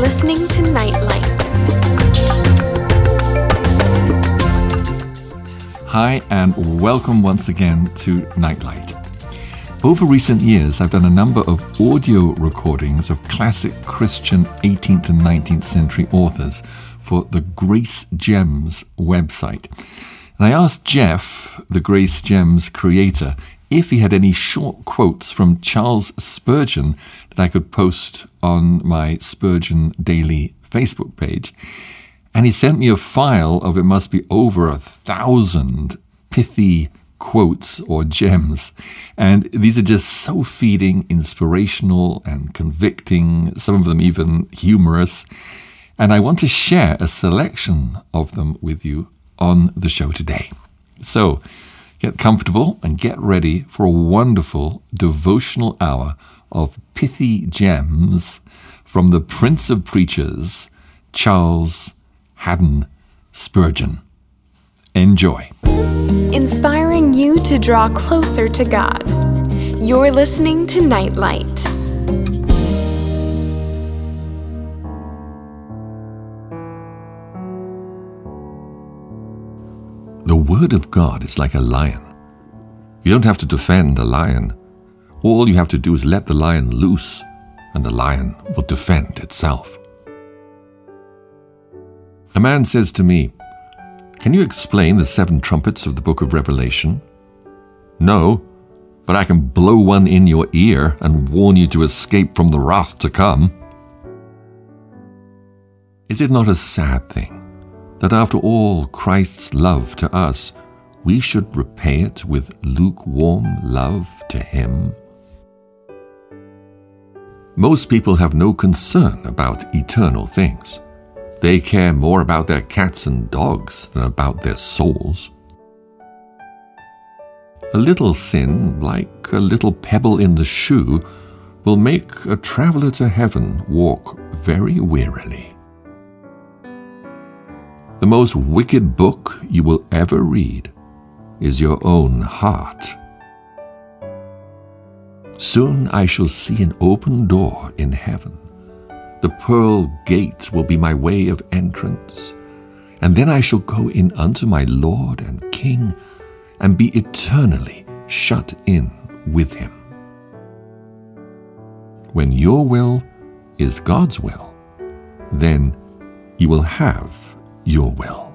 listening to Nightlight. Hi, and welcome once again to Nightlight. Over recent years, I've done a number of audio recordings of classic Christian 18th and 19th century authors for the Grace Gems website. And I asked Jeff, the Grace Gems creator, if he had any short quotes from Charles Spurgeon that I could post on my Spurgeon Daily Facebook page. And he sent me a file of, it must be over 1,000 pithy quotes or gems. And these are just so feeding, inspirational and convicting, some of them even humorous. And I want to share a selection of them with you on the show today. So, get comfortable and get ready for a wonderful devotional hour of pithy gems from the Prince of Preachers, Charles Haddon Spurgeon. Enjoy. Inspiring you to draw closer to God. You're listening to Nightlight. The Word of God is like a lion. You don't have to defend a lion. All you have to do is let the lion loose, and the lion will defend itself. A man says to me, "Can you explain the 7 trumpets of the book of Revelation?" "No, but I can blow one in your ear and warn you to escape from the wrath to come." Is it not a sad thing that after all Christ's love to us, we should repay it with lukewarm love to Him? Most people have no concern about eternal things. They care more about their cats and dogs than about their souls. A little sin, like a little pebble in the shoe, will make a traveller to heaven walk very wearily. The most wicked book you will ever read is your own heart. Soon I shall see an open door in heaven. The pearl gate will be my way of entrance. And then I shall go in unto my Lord and King and be eternally shut in with Him. When your will is God's will, then you will have your will.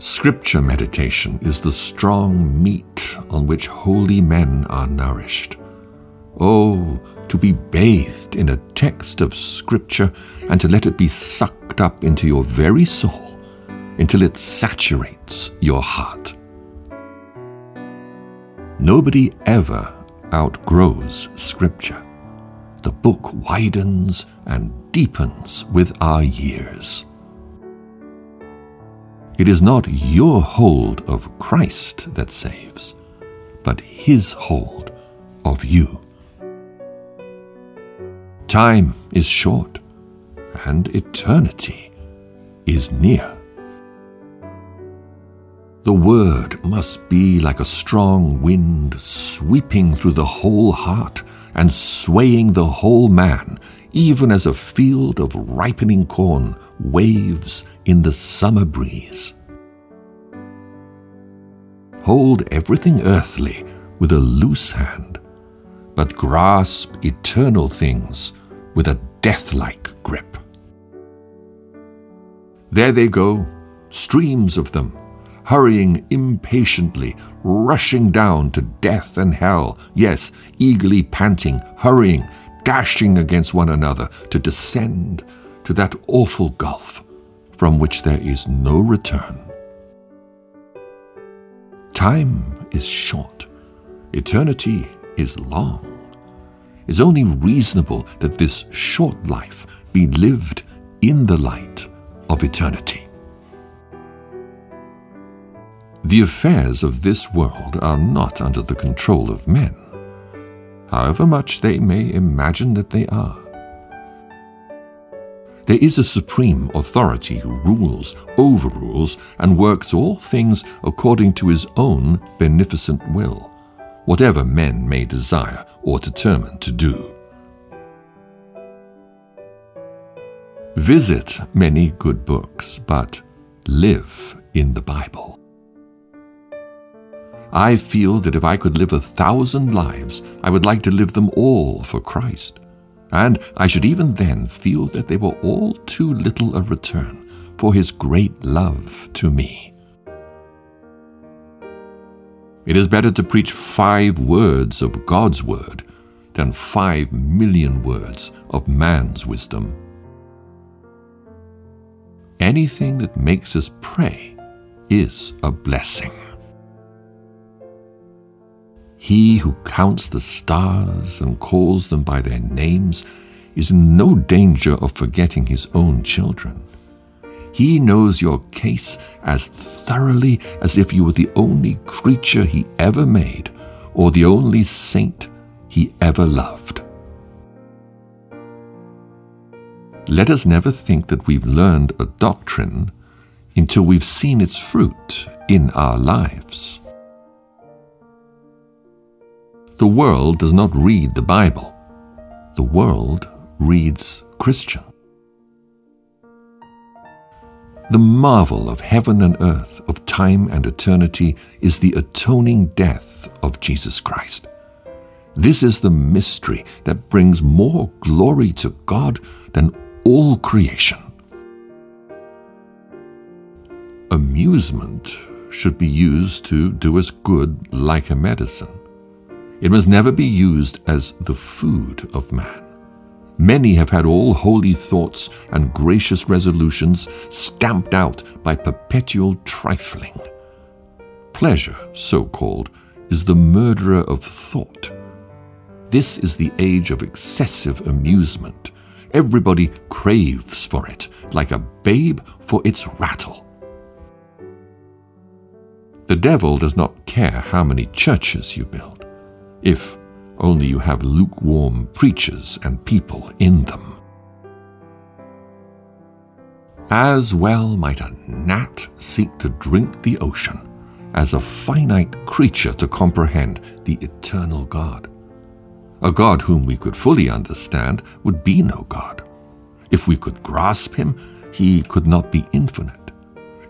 Scripture meditation is the strong meat on which holy men are nourished. Oh, to be bathed in a text of Scripture and to let it be sucked up into your very soul until it saturates your heart. Nobody ever outgrows Scripture. The book widens and deepens with our years. It is not your hold of Christ that saves, but His hold of you. Time is short, and eternity is near. The Word must be like a strong wind sweeping through the whole heart and swaying the whole man, even as a field of ripening corn waves in the summer breeze. Hold everything earthly with a loose hand, but grasp eternal things with a death-like grip. There they go, streams of them, hurrying impatiently, rushing down to death and hell, yes, eagerly panting, hurrying, dashing against one another to descend to that awful gulf from which there is no return. Time is short. Eternity is long. It's only reasonable that this short life be lived in the light of eternity. The affairs of this world are not under the control of men, however much they may imagine that they are. There is a supreme authority who rules, overrules, and works all things according to His own beneficent will, whatever men may desire or determine to do. visit many good books, but live in the Bible. I feel that if I could live 1,000 lives, I would like to live them all for Christ. And I should even then feel that they were all too little a return for His great love to me. It is better to preach 5 words of God's word than 5 million words of man's wisdom. Anything that makes us pray is a blessing. He who counts the stars and calls them by their names is in no danger of forgetting his own children. He knows your case as thoroughly as if you were the only creature He ever made or the only saint He ever loved. Let us never think that we've learned a doctrine until we've seen its fruit in our lives. The world does not read the Bible. The world reads Christian. The marvel of heaven and earth, of time and eternity, is the atoning death of Jesus Christ. This is the mystery that brings more glory to God than all creation. Amusement should be used to do us good like a medicine. It must never be used as the food of man. Many have had all holy thoughts and gracious resolutions stamped out by perpetual trifling. Pleasure, so-called, is the murderer of thought. This is the age of excessive amusement. Everybody craves for it, like a babe for its rattle. The devil does not care how many churches you build, if only you have lukewarm preachers and people in them. As well might a gnat seek to drink the ocean as a finite creature to comprehend the eternal God. A God whom we could fully understand would be no God. If we could grasp Him, He could not be infinite.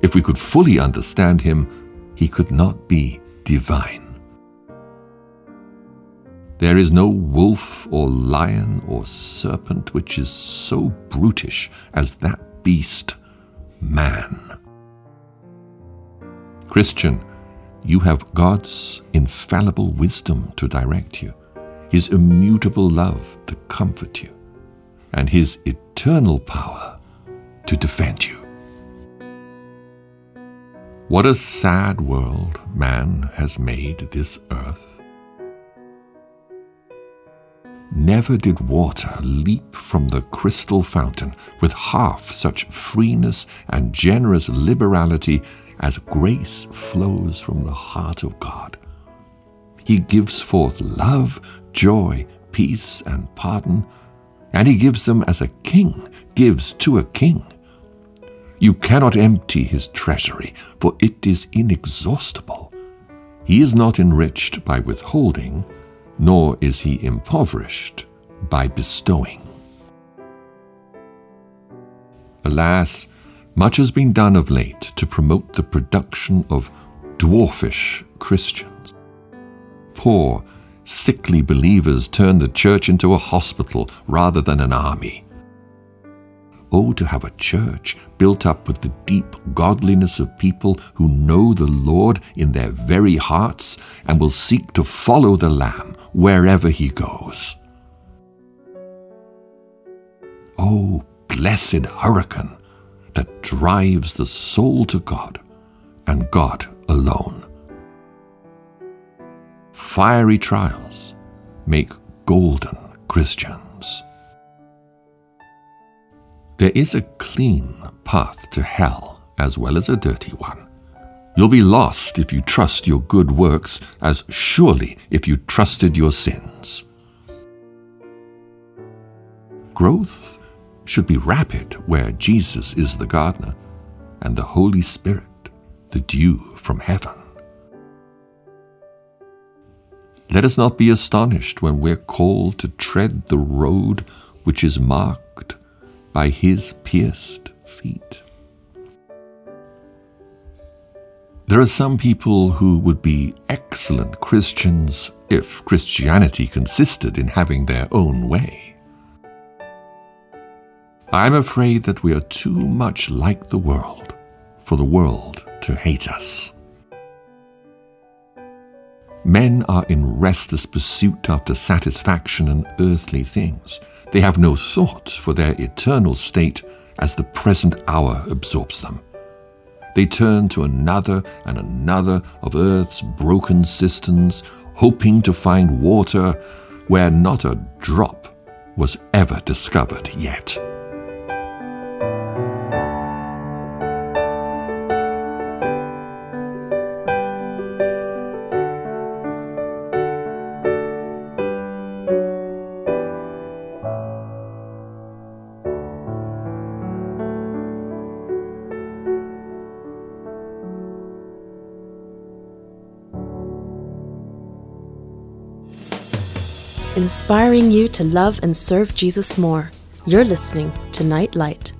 If we could fully understand Him, He could not be divine. There is no wolf or lion or serpent which is so brutish as that beast, man. Christian, you have God's infallible wisdom to direct you, His immutable love to comfort you, and His eternal power to defend you. What a sad world man has made this earth. Never did water leap from the crystal fountain with half such freeness and generous liberality as grace flows from the heart of God. He gives forth love, joy, peace, and pardon, and He gives them as a king gives to a king. You cannot empty His treasury, for it is inexhaustible. He is not enriched by withholding, nor is He impoverished by bestowing. Alas, much has been done of late to promote the production of dwarfish Christians. Poor, sickly believers turn the church into a hospital rather than an army. Oh, to have a church built up with the deep godliness of people who know the Lord in their very hearts and will seek to follow the Lamb wherever He goes. Oh, blessed hurricane that drives the soul to God and God alone. Fiery trials make golden Christians. There is a clean path to hell as well as a dirty one. You'll be lost if you trust your good works as surely if you trusted your sins. Growth should be rapid where Jesus is the gardener and the Holy Spirit the dew from heaven. Let us not be astonished when we're called to tread the road which is marked by his pierced feet. There are some people who would be excellent Christians if Christianity consisted in having their own way. I'm afraid that we are too much like the world for the world to hate us. Men are in restless pursuit after satisfaction and earthly things. They have no thought for their eternal state as the present hour absorbs them. They turn to another and another of earth's broken cisterns, hoping to find water where not a drop was ever discovered yet. Inspiring you to love and serve Jesus more. You're listening to Nightlight.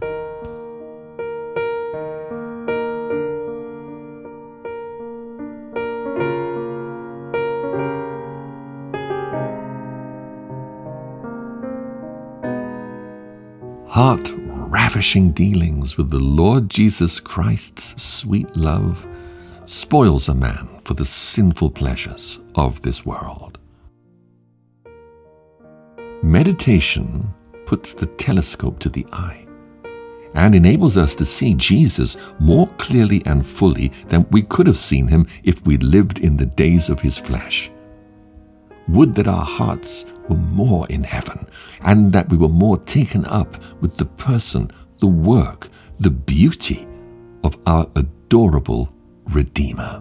Heart-ravishing dealings with the Lord Jesus Christ's sweet love spoils a man for the sinful pleasures of this world. Meditation puts the telescope to the eye and enables us to see Jesus more clearly and fully than we could have seen him if we lived in the days of his flesh. Would that our hearts were more in heaven and that we were more taken up with the person, the work, the beauty of our adorable Redeemer.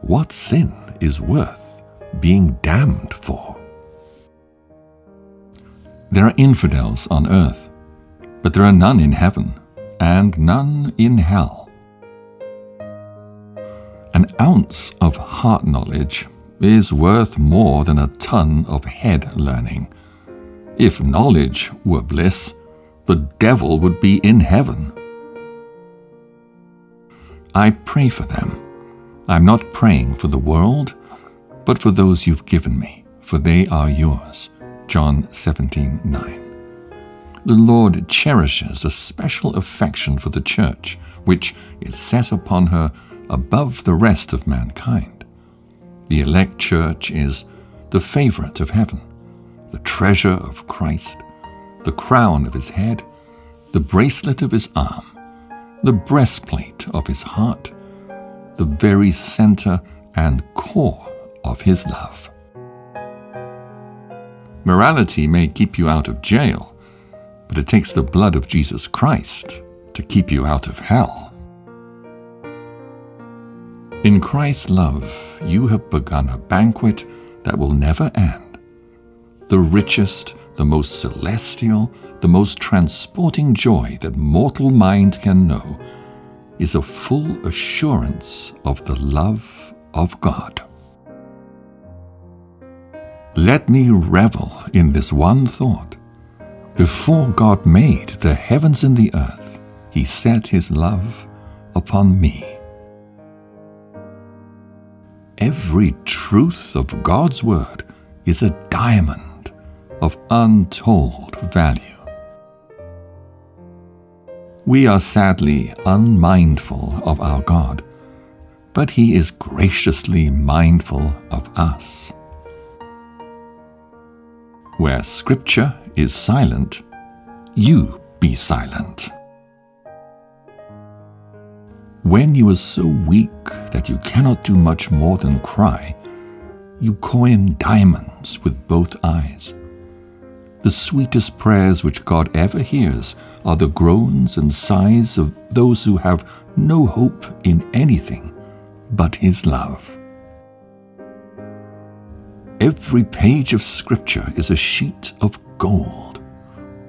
What sin is worth being damned for? There are infidels on earth, but there are none in heaven, and none in hell. An ounce of heart knowledge is worth more than a ton of head learning. If knowledge were bliss, the devil would be in heaven. I pray for them. I'm not praying for the world, but for those you've given me, for they are yours. John 17:9. The Lord cherishes a special affection for the church, which is set upon her above the rest of mankind. The elect church is the favorite of heaven, the treasure of Christ, the crown of his head, the bracelet of his arm, the breastplate of his heart, the very center and core of his love. Morality may keep you out of jail, but it takes the blood of Jesus Christ to keep you out of hell. In Christ's love, you have begun a banquet that will never end. The richest, the most celestial, the most transporting joy that mortal mind can know is a full assurance of the love of God. Let me revel in this one thought. Before God made the heavens and the earth, he set his love upon me. Every truth of God's word is a diamond of untold value. We are sadly unmindful of our God, but he is graciously mindful of us. Where Scripture is silent, you be silent. When you are so weak that you cannot do much more than cry, you coin diamonds with both eyes. The sweetest prayers which God ever hears are the groans and sighs of those who have no hope in anything but his love. Every page of Scripture is a sheet of gold.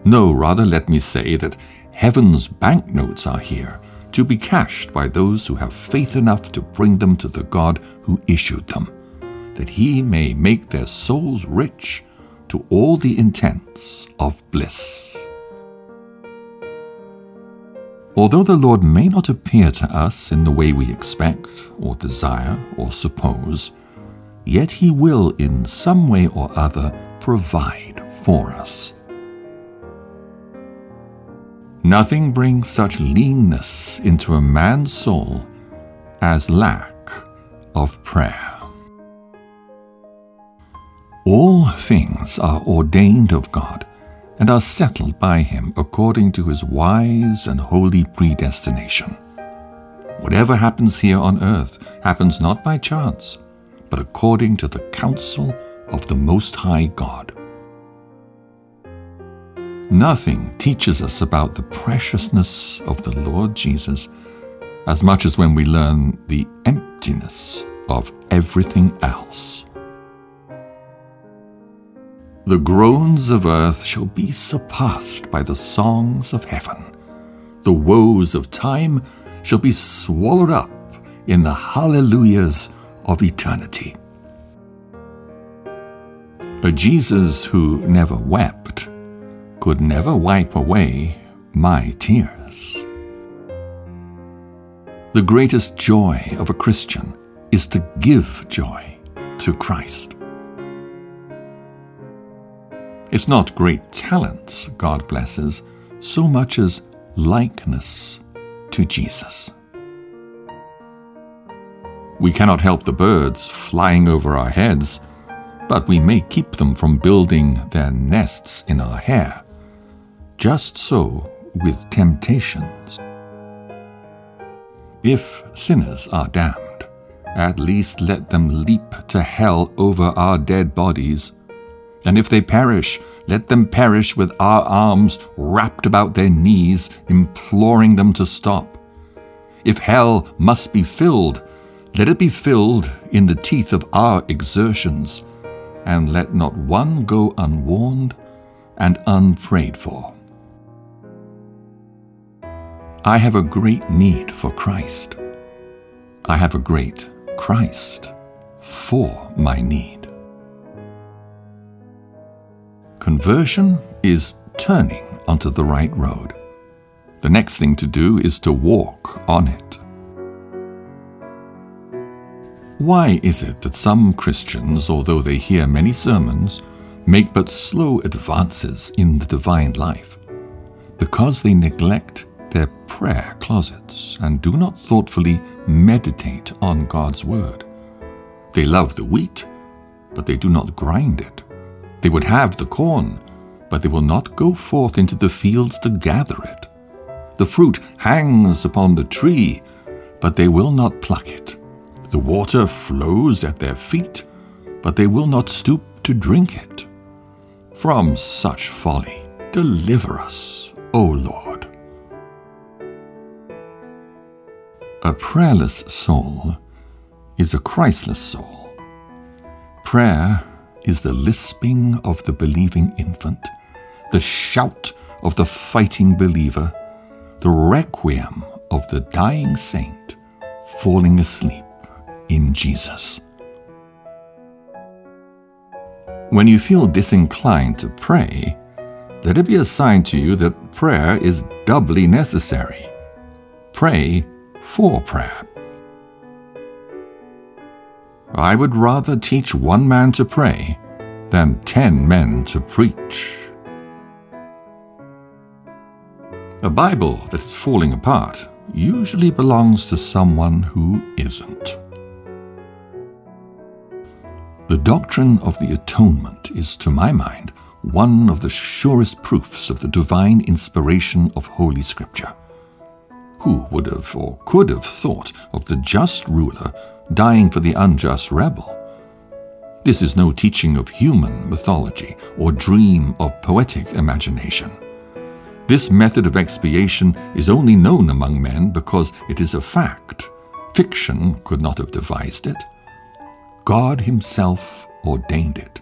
No, rather let me say that heaven's banknotes are here to be cashed by those who have faith enough to bring them to the God who issued them, that he may make their souls rich to all the intents of bliss. Although the Lord may not appear to us in the way we expect, or desire, or suppose, yet He will in some way or other provide for us. Nothing brings such leanness into a man's soul as lack of prayer. All things are ordained of God and are settled by Him according to His wise and holy predestination. Whatever happens here on earth happens not by chance, but according to the counsel of the Most High God. Nothing teaches us about the preciousness of the Lord Jesus as much as when we learn the emptiness of everything else. The groans of earth shall be surpassed by the songs of heaven. The woes of time shall be swallowed up in the hallelujahs of eternity. A Jesus who never wept could never wipe away my tears. The greatest joy of a Christian is to give joy to Christ. It's not great talents God blesses, so much as likeness to Jesus. We cannot help the birds flying over our heads, but we may keep them from building their nests in our hair. Just so with temptations. If sinners are damned, at least let them leap to hell over our dead bodies. And if they perish, let them perish with our arms wrapped about their knees, imploring them to stop. If hell must be filled, let it be filled in the teeth of our exertions, and let not one go unwarned and unprayed for. I have a great need for Christ. I have a great Christ for my need. Conversion is turning onto the right road. The next thing to do is to walk on it. Why is it that some Christians, although they hear many sermons, make but slow advances in the divine life? Because they neglect their prayer closets and do not thoughtfully meditate on God's word. They love the wheat, but they do not grind it. They would have the corn, but they will not go forth into the fields to gather it. The fruit hangs upon the tree, but they will not pluck it. The water flows at their feet, but they will not stoop to drink it. From such folly, deliver us, O Lord. A prayerless soul is a Christless soul. Prayer is the lisping of the believing infant, the shout of the fighting believer, the requiem of the dying saint falling asleep in Jesus. When you feel disinclined to pray, let it be a sign to you that prayer is doubly necessary. Pray for prayer. I would rather teach one man to pray than 10 men to preach. A Bible that is falling apart usually belongs to someone who isn't. The doctrine of the atonement is, to my mind, one of the surest proofs of the divine inspiration of Holy Scripture. Who would have or could have thought of the just ruler dying for the unjust rebel? This is no teaching of human mythology or dream of poetic imagination. This method of expiation is only known among men because it is a fact. Fiction could not have devised it. God Himself ordained it.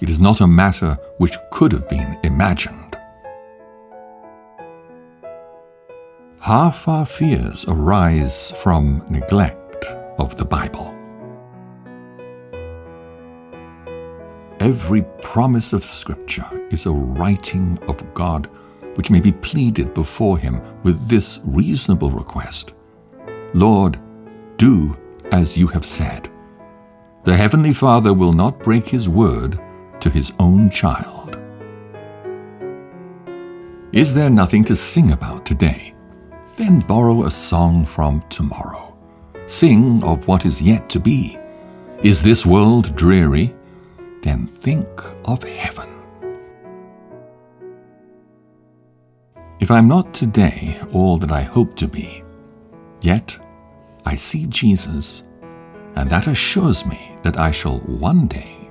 It is not a matter which could have been imagined. Half our fears arise from neglect of the Bible. Every promise of Scripture is a writing of God which may be pleaded before him with this reasonable request: Lord, do as you have said. The Heavenly Father will not break his word to his own child. Is there nothing to sing about today? Then borrow a song from tomorrow. Sing of what is yet to be. Is this world dreary? Then think of heaven. If I'm not today all that I hope to be, yet I see Jesus, and that assures me that I shall one day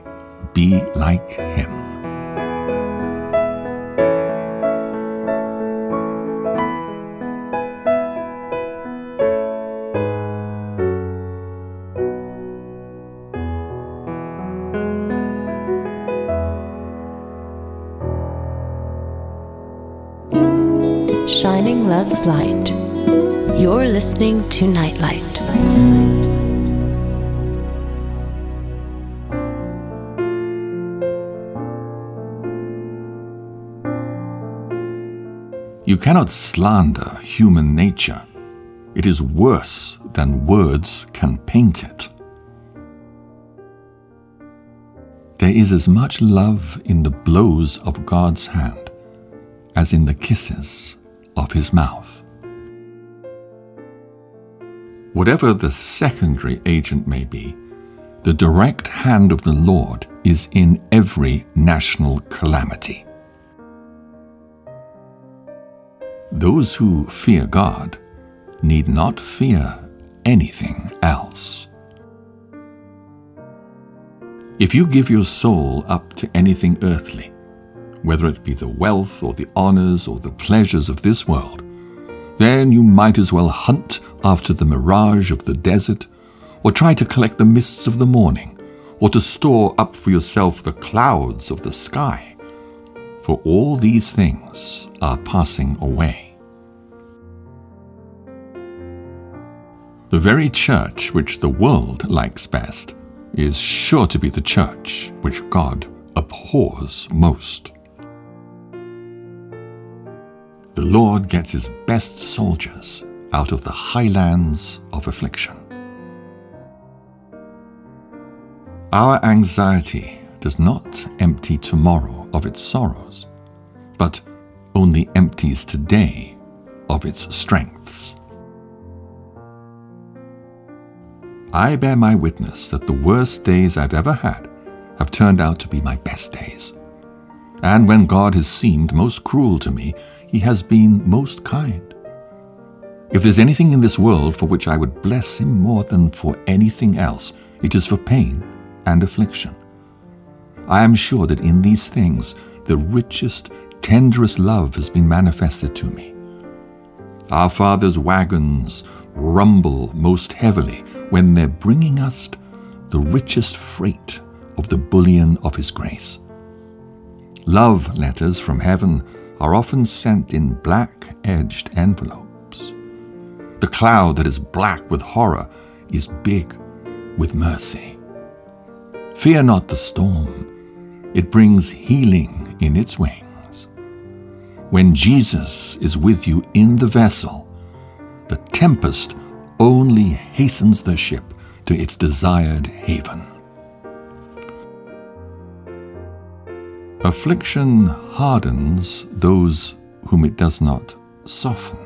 be like him. Shining Love's Light. You're listening to Nightlight. You cannot slander human nature. It is worse than words can paint it. There is as much love in the blows of God's hand as in the kisses of his mouth. Whatever the secondary agent may be, the direct hand of the Lord is in every national calamity. Those who fear God need not fear anything else. If you give your soul up to anything earthly, whether it be the wealth or the honors or the pleasures of this world, then you might as well hunt after the mirage of the desert, or try to collect the mists of the morning, or to store up for yourself the clouds of the sky. For all these things are passing away. The very church which the world likes best is sure to be the church which God abhors most. The Lord gets his best soldiers out of the highlands of affliction. Our anxiety does not empty tomorrow of its sorrows, but only empties today of its strengths. I bear my witness that the worst days I've ever had have turned out to be my best days. And when God has seemed most cruel to me, he has been most kind. If there's anything in this world for which I would bless him more than for anything else, it is for pain and affliction. I am sure that in these things the richest, tenderest love has been manifested to me. Our Father's wagons rumble most heavily when they're bringing us the richest freight of the bullion of his grace. Love letters from heaven are often sent in black-edged envelopes. The cloud that is black with horror is big with mercy. Fear not the storm. It brings healing in its wings. When Jesus is with you in the vessel, the tempest only hastens the ship to its desired haven. Affliction hardens those whom it does not soften.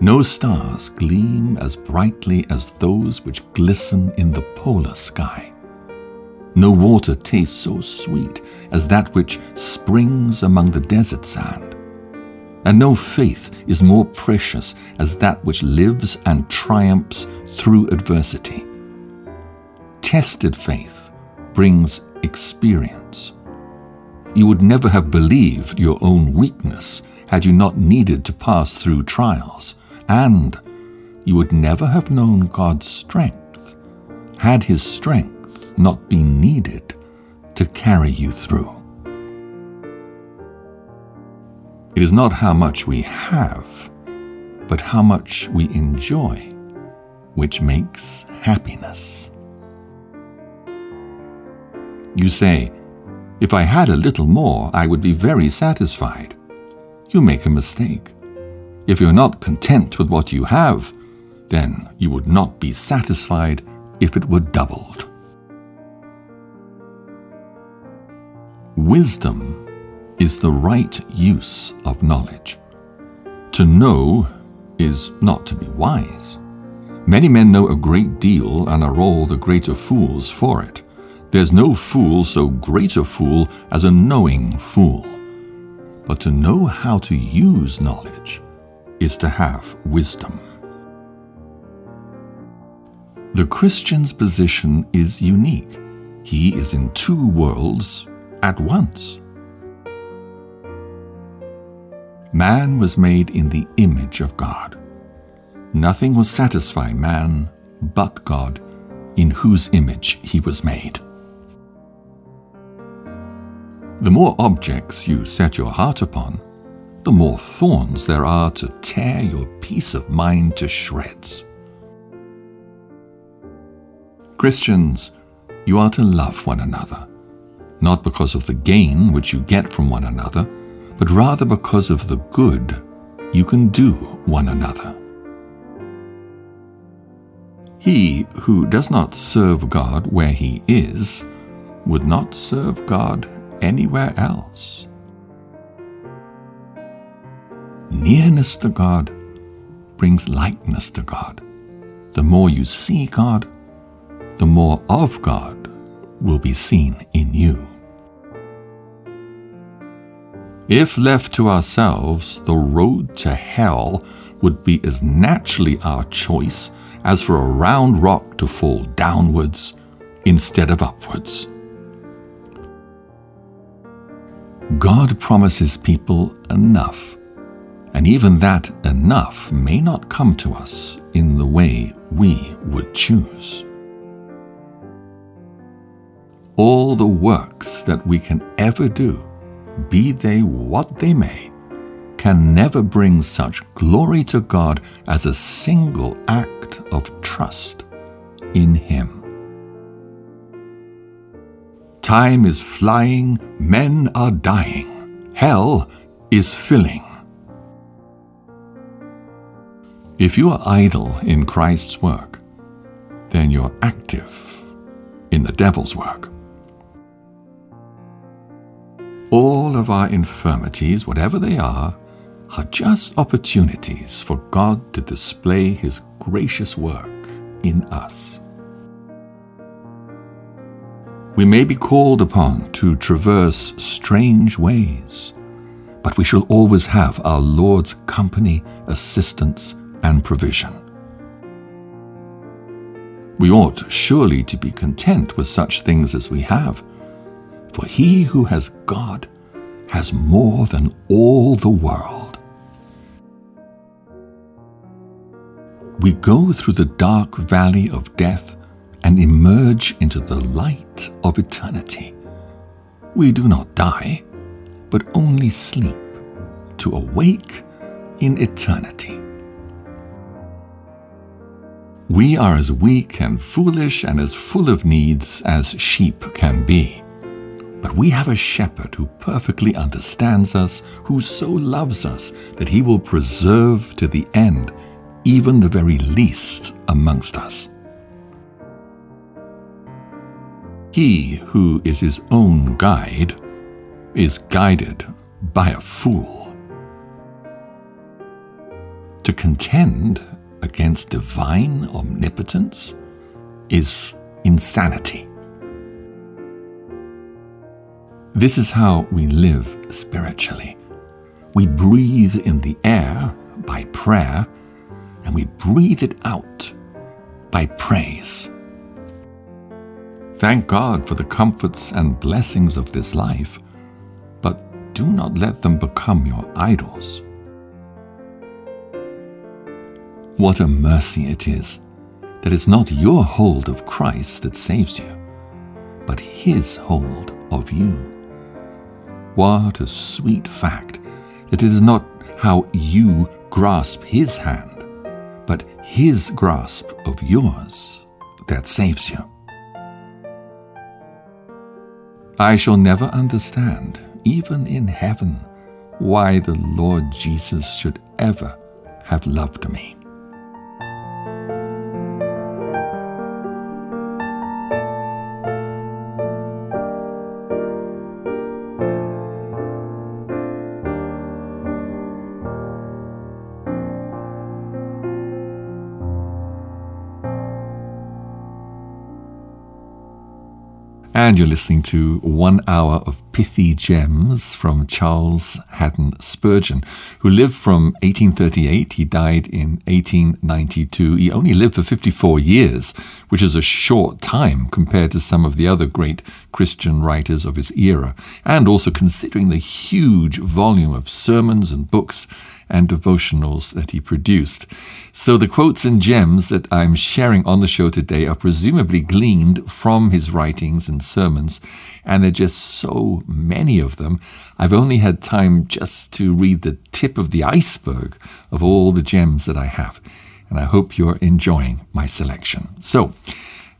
No stars gleam as brightly as those which glisten in the polar sky. No water tastes so sweet as that which springs among the desert sand. And no faith is more precious as that which lives and triumphs through adversity. Tested faith brings experience. You would never have believed your own weakness had you not needed to pass through trials, and you would never have known God's strength had his strength not be needed to carry you through. It is not how much we have, but how much we enjoy, which makes happiness. You say, "If I had a little more, I would be very satisfied." You make a mistake. If you're not content with what you have, then you would not be satisfied if it were doubled. Wisdom is the right use of knowledge. To know is not to be wise. Many men know a great deal and are all the greater fools for it. There's no fool so great a fool as a knowing fool. But to know how to use knowledge is to have wisdom. The Christian's position is unique. He is in two worlds at once. Man was made in the image of God. Nothing will satisfy man but God, in whose image he was made. The more objects you set your heart upon, the more thorns there are to tear your peace of mind to shreds. Christians, you are to love one another, not because of the gain which you get from one another, but rather because of the good you can do one another. He who does not serve God where he is would not serve God anywhere else. Nearness to God brings likeness to God. The more you see God, the more of God will be seen in you. If left to ourselves, the road to hell would be as naturally our choice as for a round rock to fall downwards instead of upwards. God promises people enough, and even that enough may not come to us in the way we would choose. All the works that we can ever do, be they what they may, can never bring such glory to God as a single act of trust in Him. Time is flying, men are dying, hell is filling. If you are idle in Christ's work, then you're active in the devil's work. All of our infirmities, whatever they are just opportunities for God to display His gracious work in us. We may be called upon to traverse strange ways, but we shall always have our Lord's company, assistance, and provision. We ought surely to be content with such things as we have, for he who has God has more than all the world. We go through the dark valley of death and emerge into the light of eternity. We do not die, but only sleep, to awake in eternity. We are as weak and foolish and as full of needs as sheep can be. But we have a shepherd who perfectly understands us, who so loves us that he will preserve to the end even the very least amongst us. He who is his own guide is guided by a fool. To contend against divine omnipotence is insanity. This is how we live spiritually. We breathe in the air by prayer, and we breathe it out by praise. Thank God for the comforts and blessings of this life, but do not let them become your idols. What a mercy it is that it's not your hold of Christ that saves you, but His hold of you. What a sweet fact that it is not how you grasp His hand, but His grasp of yours that saves you. I shall never understand, even in heaven, why the Lord Jesus should ever have loved me. And you're listening to 1 hour of pithy gems from Charles Haddon Spurgeon, who lived from 1838. He died in 1892. He only lived for 54 years, which is a short time compared to some of the other great Christian writers of his era, and also considering the huge volume of sermons and books and devotionals that he produced. So the quotes and gems that I'm sharing on the show today are presumably gleaned from his writings and sermons, and there are just so many of them. I've only had time just to read the tip of the iceberg of all the gems that I have, and I hope you're enjoying my selection. So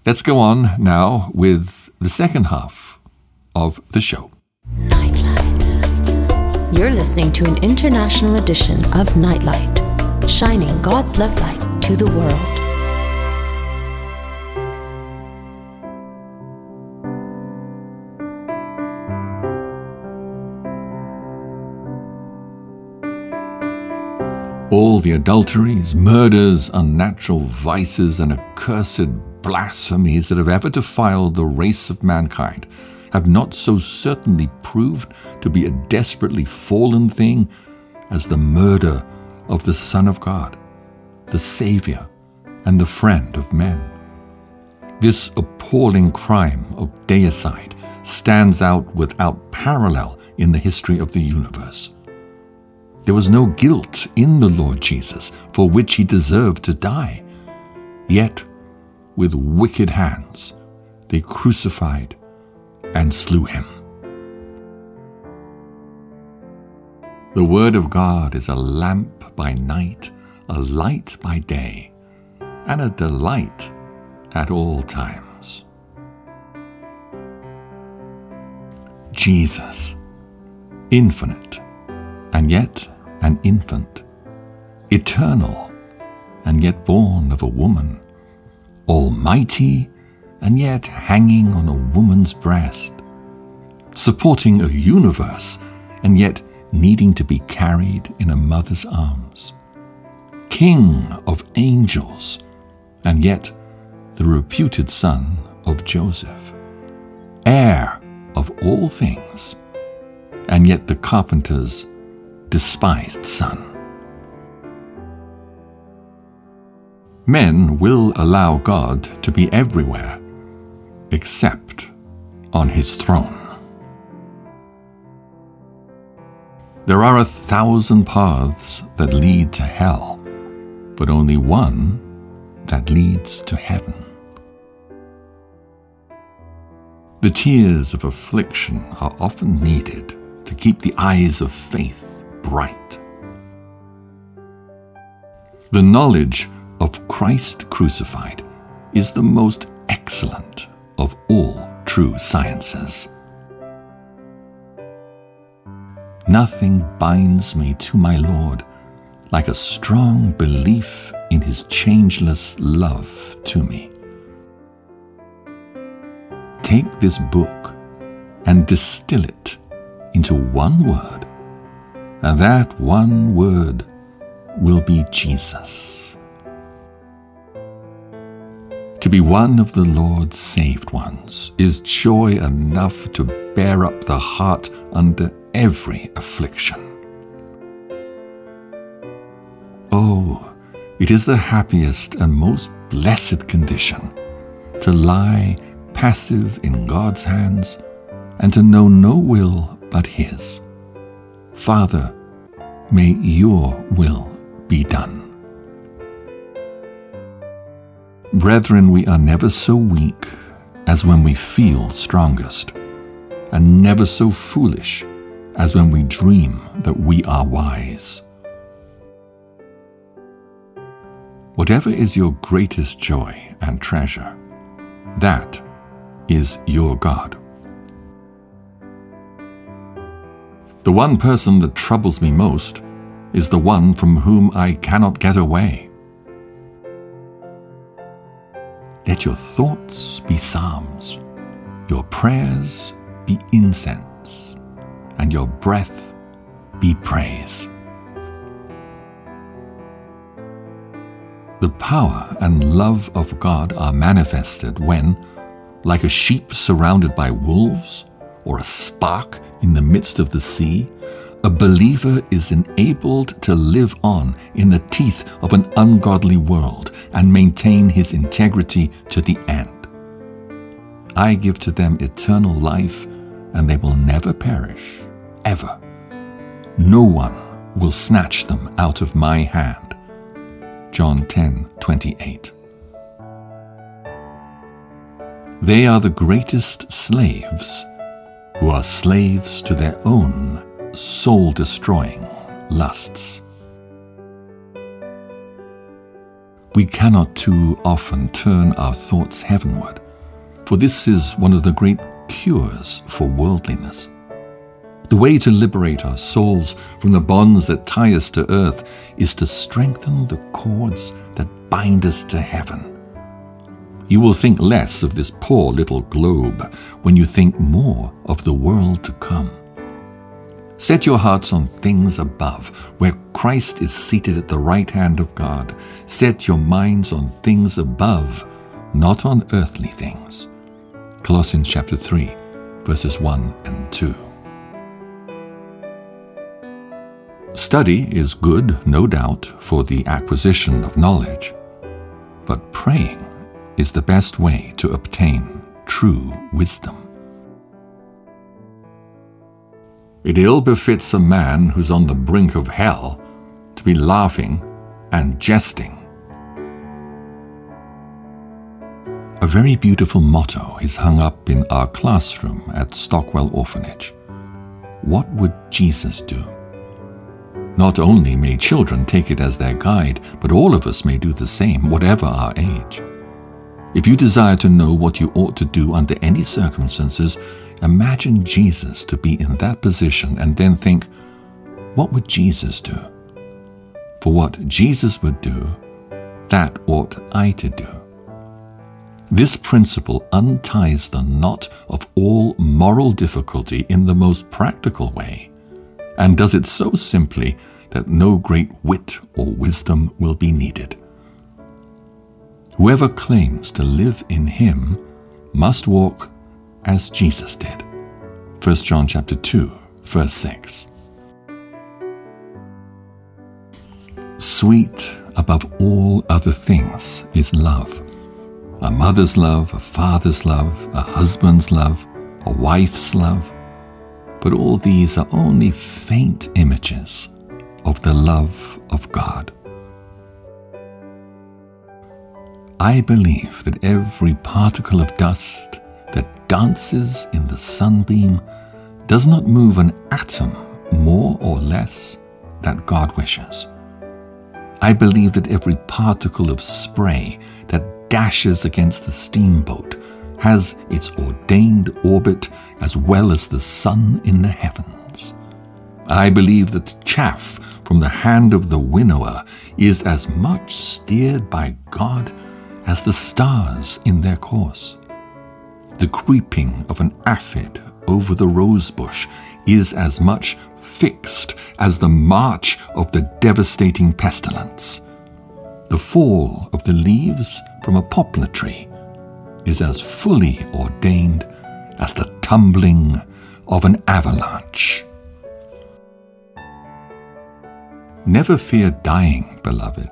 let's go on now with the second half of the show. You're listening to an international edition of Nightlight, shining God's love light to the world. All the adulteries, murders, unnatural vices, and accursed blasphemies that have ever defiled the race of mankind have not so certainly proved to be a desperately fallen thing as the murder of the Son of God, the Savior and the friend of men. This appalling crime of deicide stands out without parallel in the history of the universe. There was no guilt in the Lord Jesus for which he deserved to die. Yet, with wicked hands, they crucified and slew him. The word of God is a lamp by night, a light by day, and a delight at all times. Jesus, infinite, and yet an infant, eternal, and yet born of a woman, almighty, and yet hanging on a woman's breast, supporting a universe, and yet needing to be carried in a mother's arms, King of angels, and yet the reputed son of Joseph, heir of all things, and yet the carpenter's despised son. Men will allow God to be everywhere, except on his throne. There are 1,000 paths that lead to hell, but only one that leads to heaven. The tears of affliction are often needed to keep the eyes of faith bright. The knowledge of Christ crucified is the most excellent of all true sciences. Nothing binds me to my Lord like a strong belief in his changeless love to me. Take this book and distill it into one word, and that one word will be Jesus. To be one of the Lord's saved ones is joy enough to bear up the heart under every affliction. Oh, it is the happiest and most blessed condition to lie passive in God's hands and to know no will but his. Father, may your will be done. Brethren, we are never so weak as when we feel strongest, and never so foolish as when we dream that we are wise. Whatever is your greatest joy and treasure, that is your God. The one person that troubles me most is the one from whom I cannot get away. Let your thoughts be psalms, your prayers be incense, and your breath be praise. The power and love of God are manifested when, like a sheep surrounded by wolves, or a spark in the midst of the sea, a believer is enabled to live on in the teeth of an ungodly world and maintain his integrity to the end. I give to them eternal life, and they will never perish, ever. No one will snatch them out of my hand. John 10:28. They are the greatest slaves who are slaves to their own soul-destroying lusts. We cannot too often turn our thoughts heavenward, for this is one of the great cures for worldliness. The way to liberate our souls from the bonds that tie us to earth is to strengthen the cords that bind us to heaven. You will think less of this poor little globe when you think more of the world to come. Set your hearts on things above, where Christ is seated at the right hand of God. Set your minds on things above, not on earthly things. Colossians 3:1-2. Study is good, no doubt, for the acquisition of knowledge, but praying is the best way to obtain true wisdom. It ill befits a man who's on the brink of hell to be laughing and jesting. A very beautiful motto is hung up in our classroom at Stockwell Orphanage. What would Jesus do? Not only may children take it as their guide, but all of us may do the same, whatever our age. If you desire to know what you ought to do under any circumstances, imagine Jesus to be in that position and then think, what would Jesus do? For what Jesus would do, that ought I to do. This principle unties the knot of all moral difficulty in the most practical way, and does it so simply that no great wit or wisdom will be needed. Whoever claims to live in him must walk as Jesus did. 1 John 2:6. Sweet above all other things is love. A mother's love, a father's love, a husband's love, a wife's love. But all these are only faint images of the love of God. I believe that every particle of dust that dances in the sunbeam does not move an atom more or less than God wishes. I believe that every particle of spray that dashes against the steamboat has its ordained orbit as well as the sun in the heavens. I believe that chaff from the hand of the winnower is as much steered by God as the stars in their course. The creeping of an aphid over the rosebush is as much fixed as the march of the devastating pestilence. The fall of the leaves from a poplar tree is as fully ordained as the tumbling of an avalanche. Never fear dying, beloved.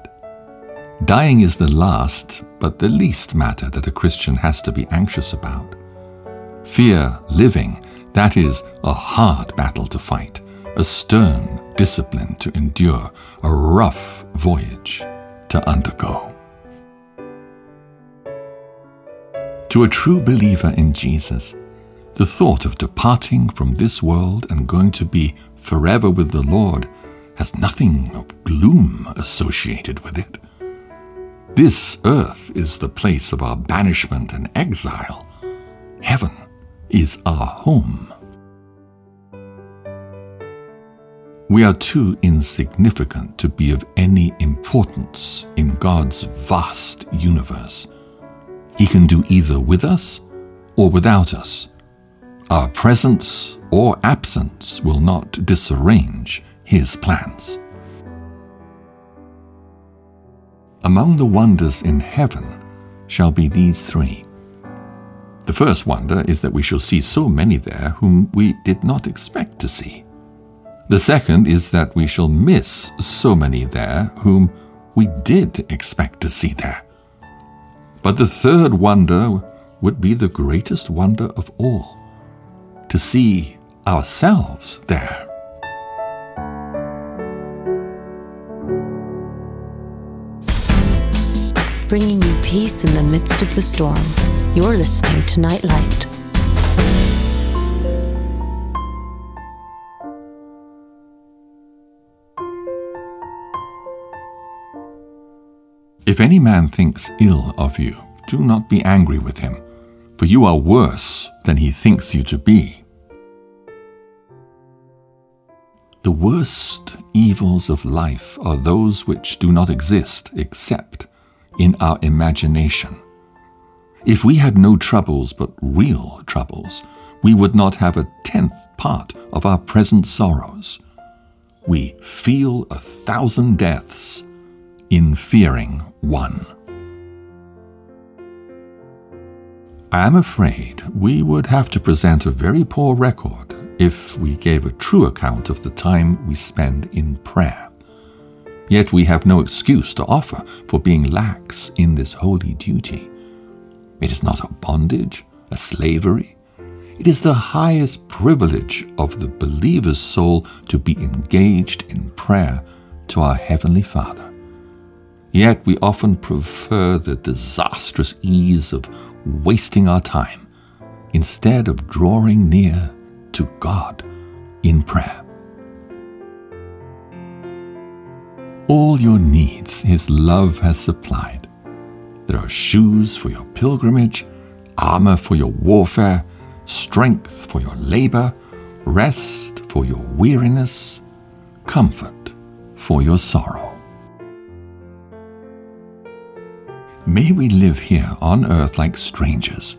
Dying is the last but the least matter that a Christian has to be anxious about. Fear living, that is a hard battle to fight, a stern discipline to endure, a rough voyage to undergo. To a true believer in Jesus, the thought of departing from this world and going to be forever with the Lord has nothing of gloom associated with it. This earth is the place of our banishment and exile. Heaven is our home. We are too insignificant to be of any importance in God's vast universe. He can do either with us or without us. Our presence or absence will not disarrange His plans. Among the wonders in heaven shall be these three. The first wonder is that we shall see so many there whom we did not expect to see. The second is that we shall miss so many there whom we did expect to see there. But the third wonder would be the greatest wonder of all, to see ourselves there. Bringing you peace in the midst of the storm. You're listening to Nightlight. If any man thinks ill of you, do not be angry with him, for you are worse than he thinks you to be. The worst evils of life are those which do not exist except in our imagination. If we had no troubles but real troubles, we would not have a tenth part of our present sorrows. We feel 1,000 deaths in fearing one. I am afraid we would have to present a very poor record if we gave a true account of the time we spend in prayer. Yet we have no excuse to offer for being lax in this holy duty. It is not a bondage, a slavery. It is the highest privilege of the believer's soul to be engaged in prayer to our Heavenly Father. Yet we often prefer the disastrous ease of wasting our time instead of drawing near to God in prayer. All your needs His love has supplied. There are shoes for your pilgrimage, armor for your warfare, strength for your labor, rest for your weariness, comfort for your sorrow. May we live here on earth like strangers,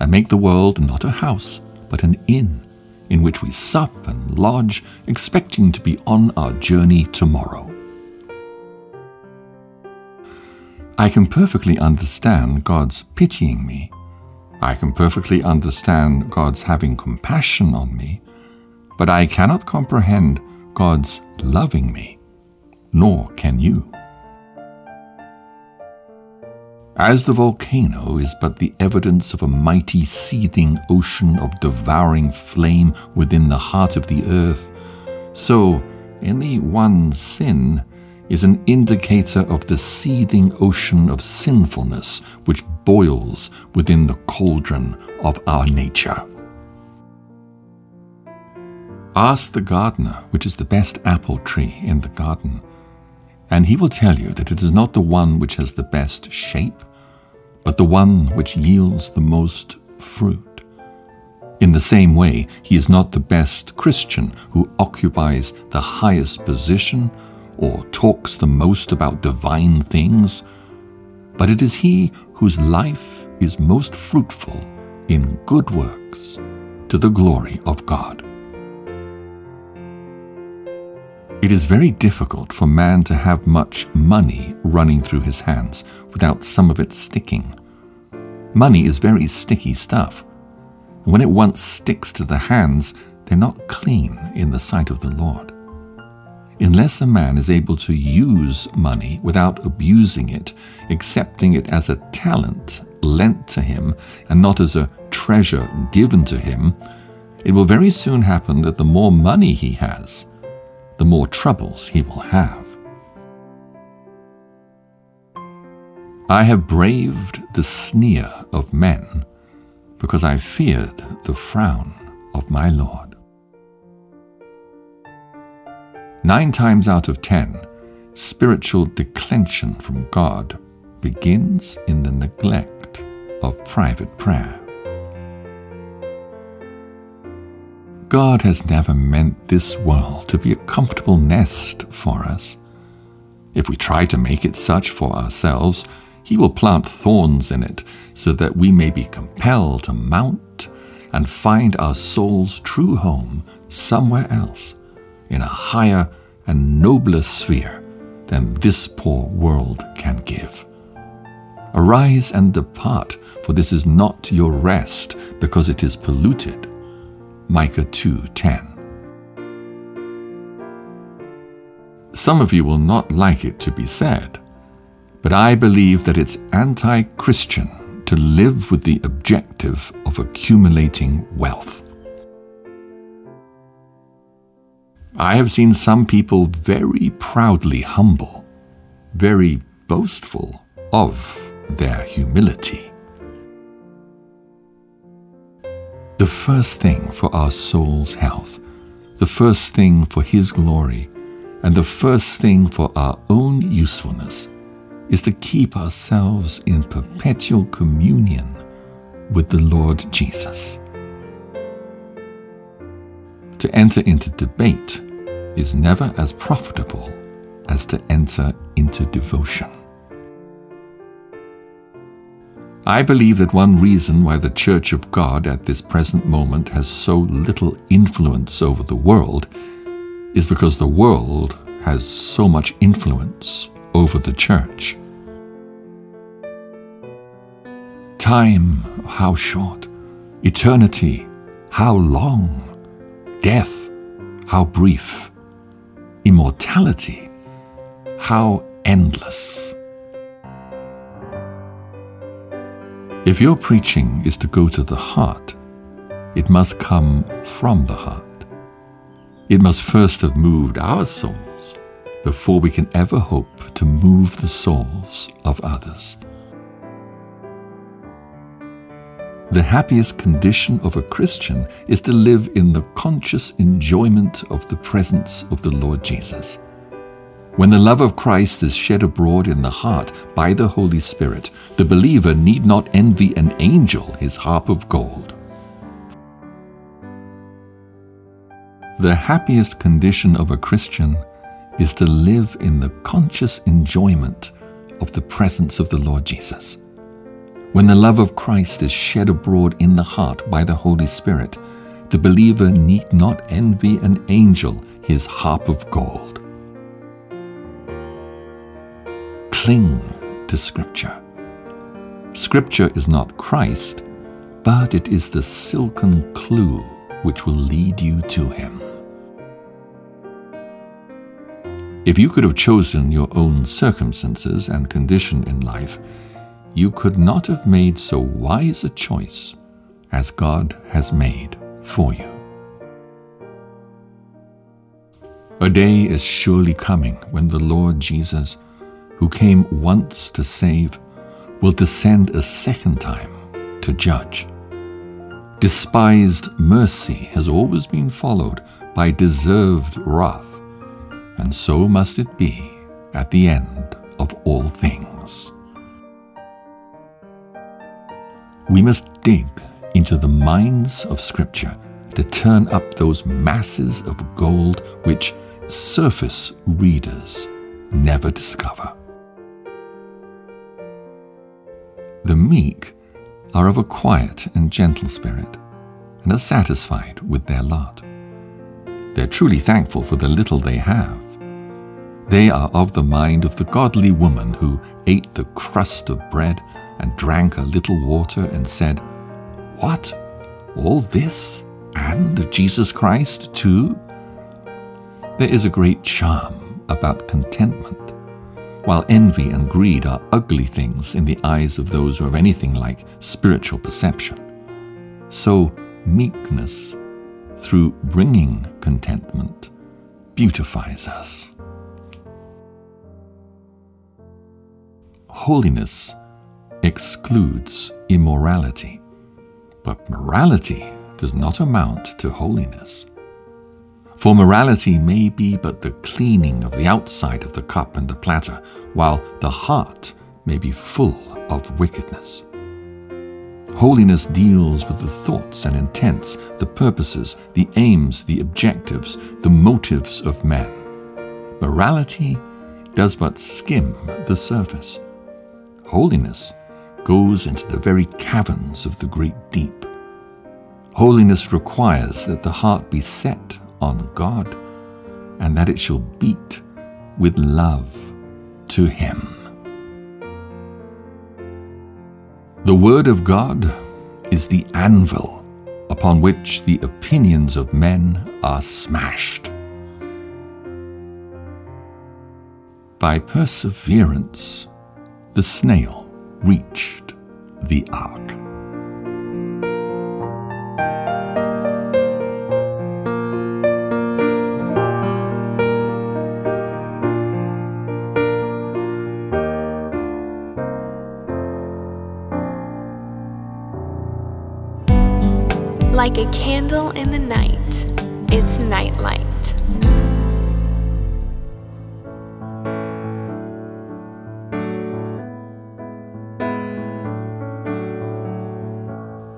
and make the world not a house, but an inn, in which we sup and lodge, expecting to be on our journey tomorrow. I can perfectly understand God's pitying me. I can perfectly understand God's having compassion on me, but I cannot comprehend God's loving me, nor can you. As the volcano is but the evidence of a mighty seething ocean of devouring flame within the heart of the earth, so any one sin is an indicator of the seething ocean of sinfulness which boils within the cauldron of our nature. Ask the gardener which is the best apple tree in the garden, and he will tell you that it is not the one which has the best shape, but the one which yields the most fruit. In the same way, he is not the best Christian who occupies the highest position or talks the most about divine things, but it is he whose life is most fruitful in good works to the glory of God. It is very difficult for man to have much money running through his hands without some of it sticking. Money is very sticky stuff. When it once sticks to the hands, they're not clean in the sight of the Lord. Unless a man is able to use money without abusing it, accepting it as a talent lent to him and not as a treasure given to him, it will very soon happen that the more money he has, the more troubles he will have. I have braved the sneer of men, because I feared the frown of my Lord. 9 times out of 10, spiritual declension from God begins in the neglect of private prayer. God has never meant this world to be a comfortable nest for us. If we try to make it such for ourselves, He will plant thorns in it so that we may be compelled to mount and find our soul's true home somewhere else, in a higher and nobler sphere than this poor world can give. Arise and depart, for this is not your rest, because it is polluted. Micah 2:10. Some of you will not like it to be said, but I believe that it's anti-Christian to live with the objective of accumulating wealth. I have seen some people very proudly humble, very boastful of their humility. The first thing for our soul's health, the first thing for His glory, and the first thing for our own usefulness is to keep ourselves in perpetual communion with the Lord Jesus. To enter into debate is never as profitable as to enter into devotion. I believe that one reason why the Church of God at this present moment has so little influence over the world is because the world has so much influence over the Church. Time, how short! Eternity, how long! Death, how brief! Immortality, how endless! If your preaching is to go to the heart, it must come from the heart. It must first have moved our souls before we can ever hope to move the souls of others. The happiest condition of a Christian is to live in the conscious enjoyment of the presence of the Lord Jesus. When the love of Christ is shed abroad in the heart by the Holy Spirit, the believer need not envy an angel his harp of gold. The happiest condition of a Christian is to live in the conscious enjoyment of the presence of the Lord Jesus. When the love of Christ is shed abroad in the heart by the Holy Spirit, the believer need not envy an angel his harp of gold. Cling to Scripture. Scripture is not Christ, but it is the silken clue which will lead you to Him. If you could have chosen your own circumstances and condition in life, you could not have made so wise a choice as God has made for you. A day is surely coming when the Lord Jesus, who came once to save, will descend a second time to judge. Despised mercy has always been followed by deserved wrath, and so must it be at the end of all things. We must dig into the mines of Scripture to turn up those masses of gold which surface readers never discover. The meek are of a quiet and gentle spirit, and are satisfied with their lot. They're truly thankful for the little they have. They are of the mind of the godly woman who ate the crust of bread and drank a little water and said, "What? All this? And of Jesus Christ too?" There is a great charm about contentment. While envy and greed are ugly things in the eyes of those who have anything like spiritual perception, so meekness, through bringing contentment, beautifies us. Holiness excludes immorality, but morality does not amount to holiness. For morality may be but the cleaning of the outside of the cup and the platter, while the heart may be full of wickedness. Holiness deals with the thoughts and intents, the purposes, the aims, the objectives, the motives of men. Morality does but skim the surface. Holiness goes into the very caverns of the great deep. Holiness requires that the heart be set on God, and that it shall beat with love to Him. The Word of God is the anvil upon which the opinions of men are smashed. By perseverance, the snail reached the ark. Like a candle in the night, it's Nightlight.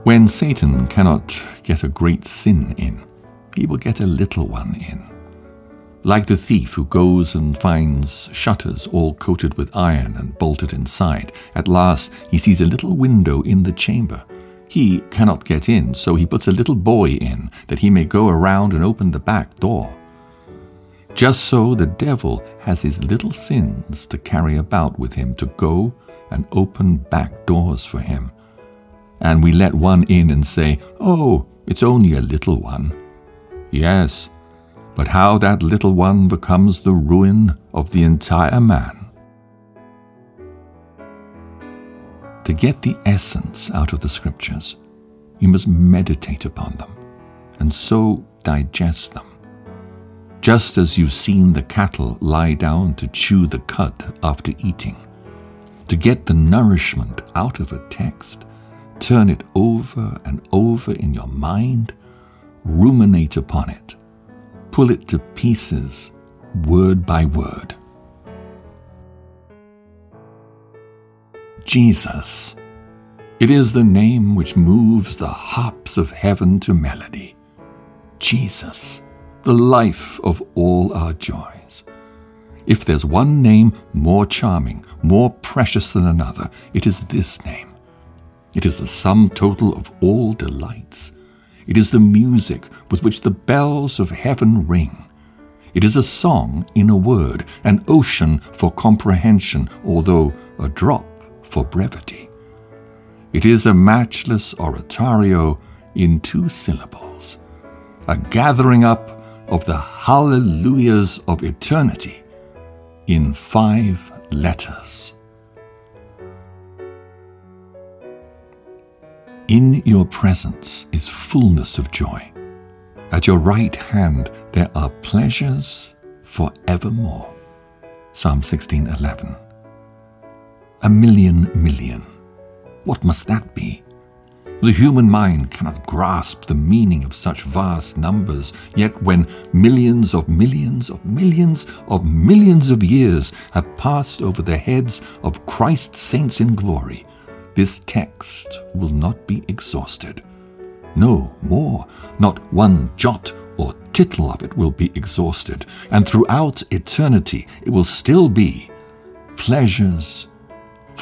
When Satan cannot get a great sin in, he will get a little one in. Like the thief who goes and finds shutters all coated with iron and bolted inside, at last he sees a little window in the chamber. He cannot get in, so he puts a little boy in, that he may go around and open the back door. Just so the devil has his little sins to carry about with him, to go and open back doors for him. And we let one in and say, "Oh, it's only a little one." Yes, but how that little one becomes the ruin of the entire man. To get the essence out of the Scriptures, you must meditate upon them, and so digest them. Just as you've seen the cattle lie down to chew the cud after eating, to get the nourishment out of a text, turn it over and over in your mind, ruminate upon it, pull it to pieces, word by word. Jesus. It is the name which moves the harps of heaven to melody. Jesus, the life of all our joys. If there's one name more charming, more precious than another, it is this name. It is the sum total of all delights. It is the music with which the bells of heaven ring. It is a song in a word, an ocean for comprehension, although a drop for brevity. It is a matchless oratorio in two syllables, a gathering up of the hallelujahs of eternity in five letters. In your presence is fullness of joy. At your right hand there are pleasures forevermore. Psalm 16:11. A million. What must that be? The human mind cannot grasp the meaning of such vast numbers, yet when millions of years have passed over the heads of Christ's saints in glory, this text will not be exhausted. No more, not one jot or tittle of it will be exhausted, and throughout eternity it will still be pleasures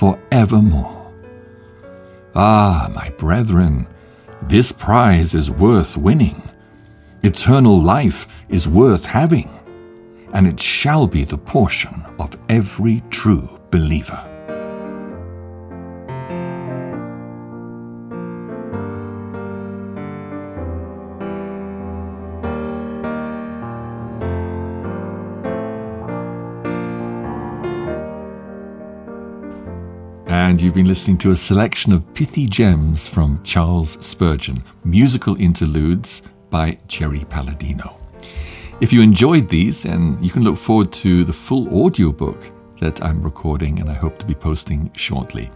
forevermore. Ah, my brethren, this prize is worth winning. Eternal life is worth having, and it shall be the portion of every true believer. And you've been listening to a selection of pithy gems from Charles Spurgeon, musical interludes by Jerry Palladino. If you enjoyed these, then you can look forward to the full audiobook that I'm recording and I hope to be posting shortly.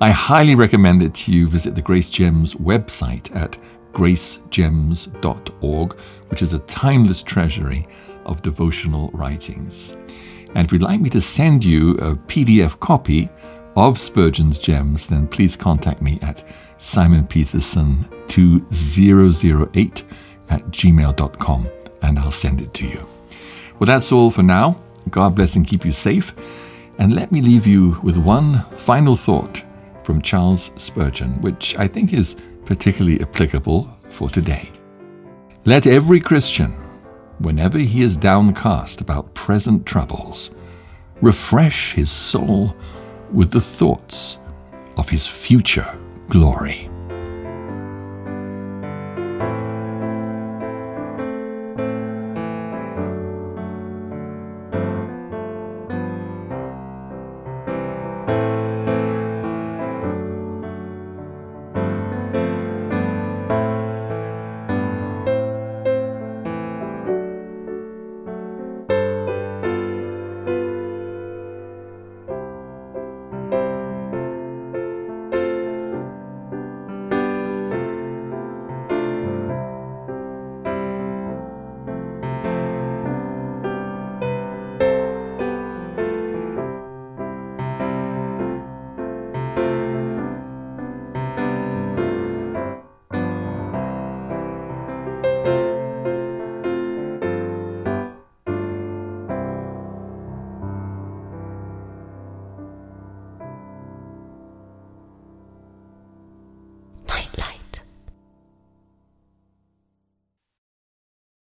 I highly recommend that you visit the Grace Gems website at gracegems.org, which is a timeless treasury of devotional writings. And if you'd like me to send you a PDF copy of Spurgeon's gems, then please contact me at Simon Peterson 2008 at gmail.com, and I'll send it to you. Well, that's all for now. God bless and keep you safe. And let me leave you with one final thought from Charles Spurgeon, which I think is particularly applicable for today. Let every Christian, whenever he is downcast about present troubles, refresh his soul with the thoughts of his future glory.